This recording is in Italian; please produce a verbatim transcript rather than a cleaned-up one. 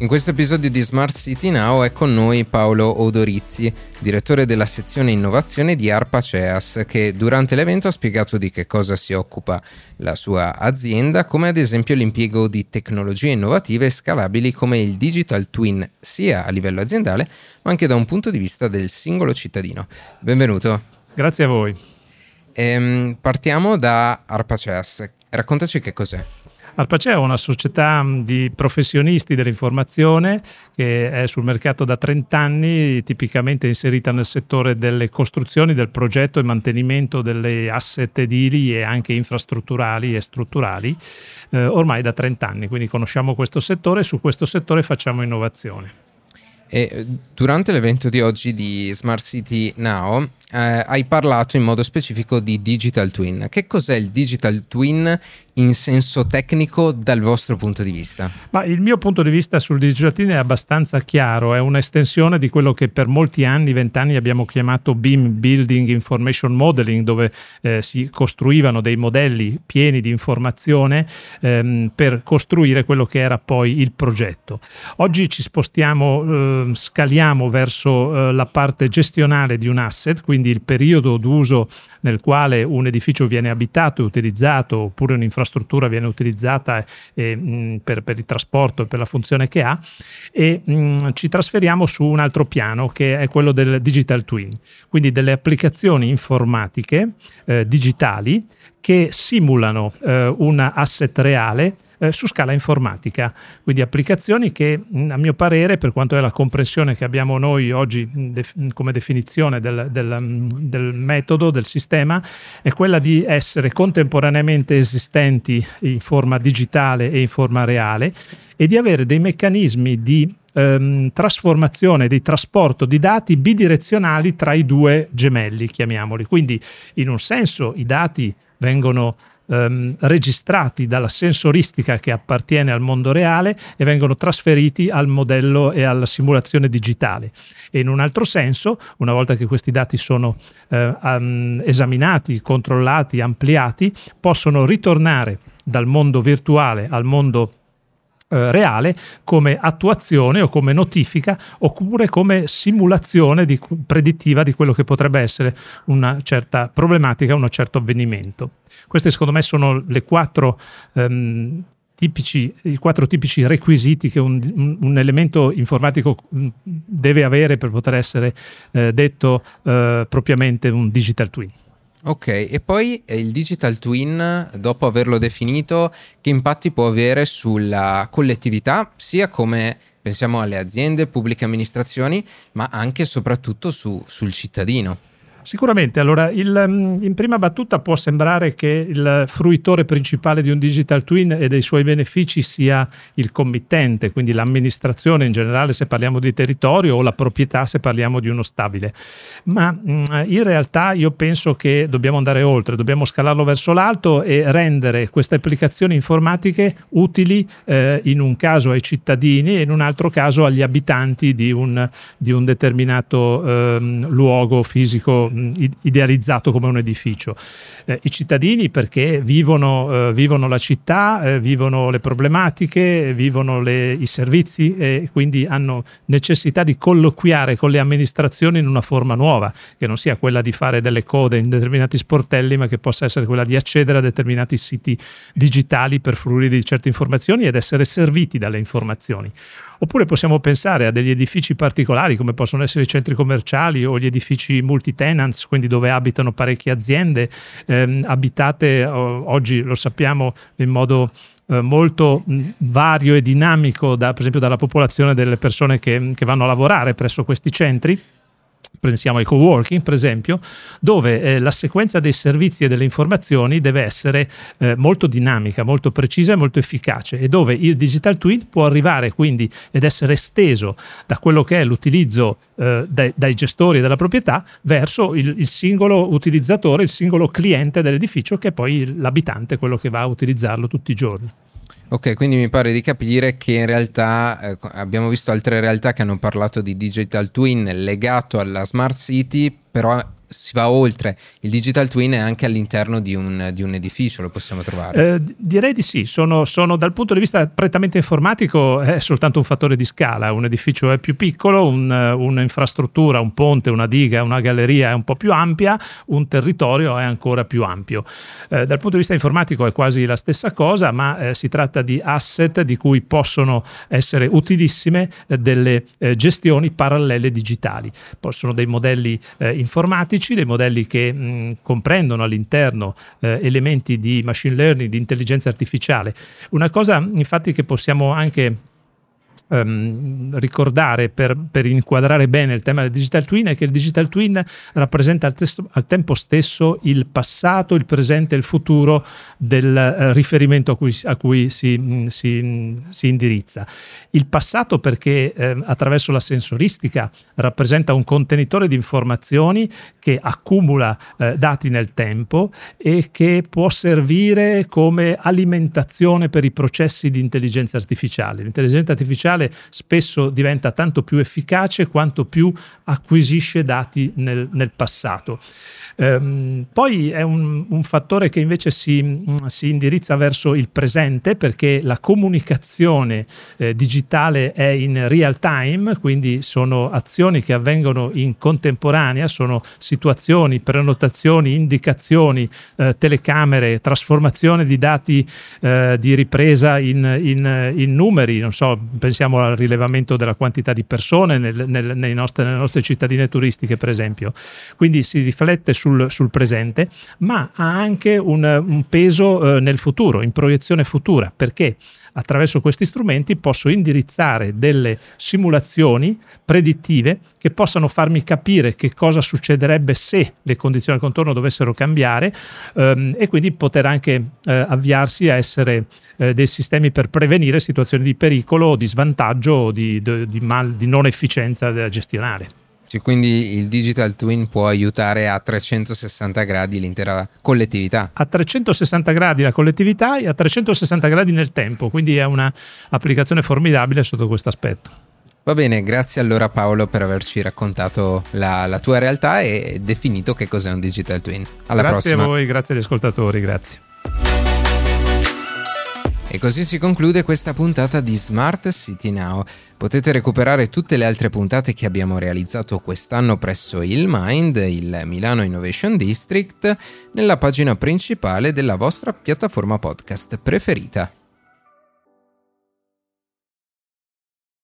In questo episodio di Smart City Now è con noi Paolo Odorizzi, direttore della sezione innovazione di Harpaceas, che durante l'evento ha spiegato di che cosa si occupa la sua azienda, come ad esempio l'impiego di tecnologie innovative e scalabili come il Digital Twin, sia a livello aziendale, ma anche da un punto di vista del singolo cittadino. Benvenuto. Grazie a voi. Ehm, partiamo da Harpaceas. Raccontaci che cos'è. Harpacea è una società di professionisti dell'informazione che è sul mercato da trenta anni, tipicamente inserita nel settore delle costruzioni, del progetto e mantenimento delle asset edili e anche infrastrutturali e strutturali, eh, ormai da trenta anni. Quindi conosciamo questo settore e su questo settore facciamo innovazione. E durante l'evento di oggi di Smart City Now eh, hai parlato in modo specifico di Digital Twin. Che cos'è il Digital Twin in senso tecnico dal vostro punto di vista? Ma il mio punto di vista sul Digital Twin è abbastanza chiaro, è un'estensione di quello che per molti anni, vent'anni, abbiamo chiamato Beam Building Information Modeling, dove eh, si costruivano dei modelli pieni di informazione ehm, per costruire quello che era poi il progetto. Oggi ci spostiamo eh, scaliamo verso eh, la parte gestionale di un asset, quindi il periodo d'uso nel quale un edificio viene abitato e utilizzato, oppure un'infrastruttura viene utilizzata eh, mh, per, per il trasporto e per la funzione che ha, e mh, ci trasferiamo su un altro piano che è quello del Digital Twin, quindi delle applicazioni informatiche eh, digitali che simulano eh, un asset reale Eh, su scala informatica, quindi applicazioni che a mio parere, per quanto è la comprensione che abbiamo noi oggi def- come definizione del, del, del metodo, del sistema, è quella di essere contemporaneamente esistenti in forma digitale e in forma reale e di avere dei meccanismi di ehm, trasformazione, di trasporto di dati bidirezionali tra i due gemelli, chiamiamoli. Quindi in un senso i dati vengono Ehm, registrati dalla sensoristica che appartiene al mondo reale e vengono trasferiti al modello e alla simulazione digitale, e in un altro senso, una volta che questi dati sono eh, um, esaminati, controllati, ampliati, possono ritornare dal mondo virtuale al mondo Eh, reale come attuazione o come notifica, oppure come simulazione di, predittiva di quello che potrebbe essere una certa problematica, un certo avvenimento. Queste secondo me sono le quattro ehm, tipici, i quattro tipici requisiti che un, un elemento informatico deve avere per poter essere eh, detto eh, propriamente un Digital Twin. Ok, e poi il Digital Twin, dopo averlo definito, che impatti può avere sulla collettività, sia come pensiamo alle aziende, pubbliche amministrazioni, ma anche e soprattutto su, sul cittadino? Sicuramente, allora il, in prima battuta può sembrare che il fruitore principale di un Digital Twin e dei suoi benefici sia il committente, quindi l'amministrazione in generale se parliamo di territorio, o la proprietà se parliamo di uno stabile, ma in realtà io penso che dobbiamo andare oltre, dobbiamo scalarlo verso l'alto e rendere queste applicazioni informatiche utili eh, in un caso ai cittadini e in un altro caso agli abitanti di un, di un determinato eh, luogo fisico idealizzato come un edificio. Eh, i cittadini perché vivono, eh, vivono la città, eh, vivono le problematiche, vivono le, i servizi, e quindi hanno necessità di colloquiare con le amministrazioni in una forma nuova, che non sia quella di fare delle code in determinati sportelli, ma che possa essere quella di accedere a determinati siti digitali per fruire di certe informazioni ed essere serviti dalle informazioni. Oppure possiamo pensare a degli edifici particolari, come possono essere i centri commerciali o gli edifici multi-tenants, quindi dove abitano parecchie aziende, ehm, abitate o, oggi lo sappiamo in modo eh, molto mh, vario e dinamico, da, per esempio dalla popolazione delle persone che, che vanno a lavorare presso questi centri. Pensiamo ai coworking, per esempio, dove eh, la sequenza dei servizi e delle informazioni deve essere eh, molto dinamica, molto precisa e molto efficace, e dove il Digital Twin può arrivare quindi ed essere esteso da quello che è l'utilizzo eh, dai, dai gestori della proprietà verso il, il singolo utilizzatore, il singolo cliente dell'edificio, che è poi l'abitante, quello che va a utilizzarlo tutti i giorni. Ok, quindi mi pare di capire che in realtà eh, abbiamo visto altre realtà che hanno parlato di Digital Twin legato alla Smart City, però si va oltre. Il digital twin è anche all'interno di un, di un edificio, lo possiamo trovare? Eh, direi di sì, sono, sono dal punto di vista prettamente informatico è soltanto un fattore di scala, un edificio è più piccolo, un, un'infrastruttura, un ponte, una diga, una galleria è un po' più ampia, un territorio è ancora più ampio. Eh, dal punto di vista informatico è quasi la stessa cosa, ma eh, si tratta di asset di cui possono essere utilissime eh, delle eh, gestioni parallele digitali. Possono dei modelli eh, informatici, dei modelli che mh, comprendono all'interno eh, elementi di machine learning, di intelligenza artificiale. Una cosa infatti che possiamo anche Um, ricordare per, per inquadrare bene il tema del digital twin è che il digital twin rappresenta al, testo, al tempo stesso il passato, il presente e il futuro del uh, riferimento a cui, a cui si, mh, si, mh, si indirizza. Il passato perché eh, attraverso la sensoristica rappresenta un contenitore di informazioni che accumula eh, dati nel tempo e che può servire come alimentazione per i processi di intelligenza artificiale. L'intelligenza artificiale spesso diventa tanto più efficace quanto più acquisisce dati nel, nel passato. Ehm, poi è un, un fattore che invece si, si indirizza verso il presente, perché la comunicazione eh, digitale è in real time, quindi sono azioni che avvengono in contemporanea, sono situazioni, prenotazioni, indicazioni, eh, telecamere, trasformazione di dati eh, di ripresa in, in, in numeri, non so, pensiamo al rilevamento della quantità di persone nel, nel, nei nostre, nelle nostre cittadine turistiche, per esempio. Quindi si riflette sul, sul presente, ma ha anche un, un peso eh, nel futuro, in proiezione futura, perché attraverso questi strumenti posso indirizzare delle simulazioni predittive che possano farmi capire che cosa succederebbe se le condizioni al contorno dovessero cambiare, ehm, e quindi poter anche eh, avviarsi a essere eh, dei sistemi per prevenire situazioni di pericolo, di svantaggio, di, di, di, mal, di non efficienza gestionale. Cioè, quindi il digital twin può aiutare a trecentosessanta gradi l'intera collettività. A trecentosessanta gradi la collettività e a trecentosessanta gradi nel tempo, quindi è una applicazione formidabile sotto questo aspetto. Va bene, grazie allora Paolo per averci raccontato la, la tua realtà e definito che cos'è un digital twin. Alla grazie prossima. Grazie a voi, grazie agli ascoltatori, grazie. E così si conclude questa puntata di Smart City Now. Potete recuperare tutte le altre puntate che abbiamo realizzato quest'anno presso il Mind, il Milano Innovation District, nella pagina principale della vostra piattaforma podcast preferita.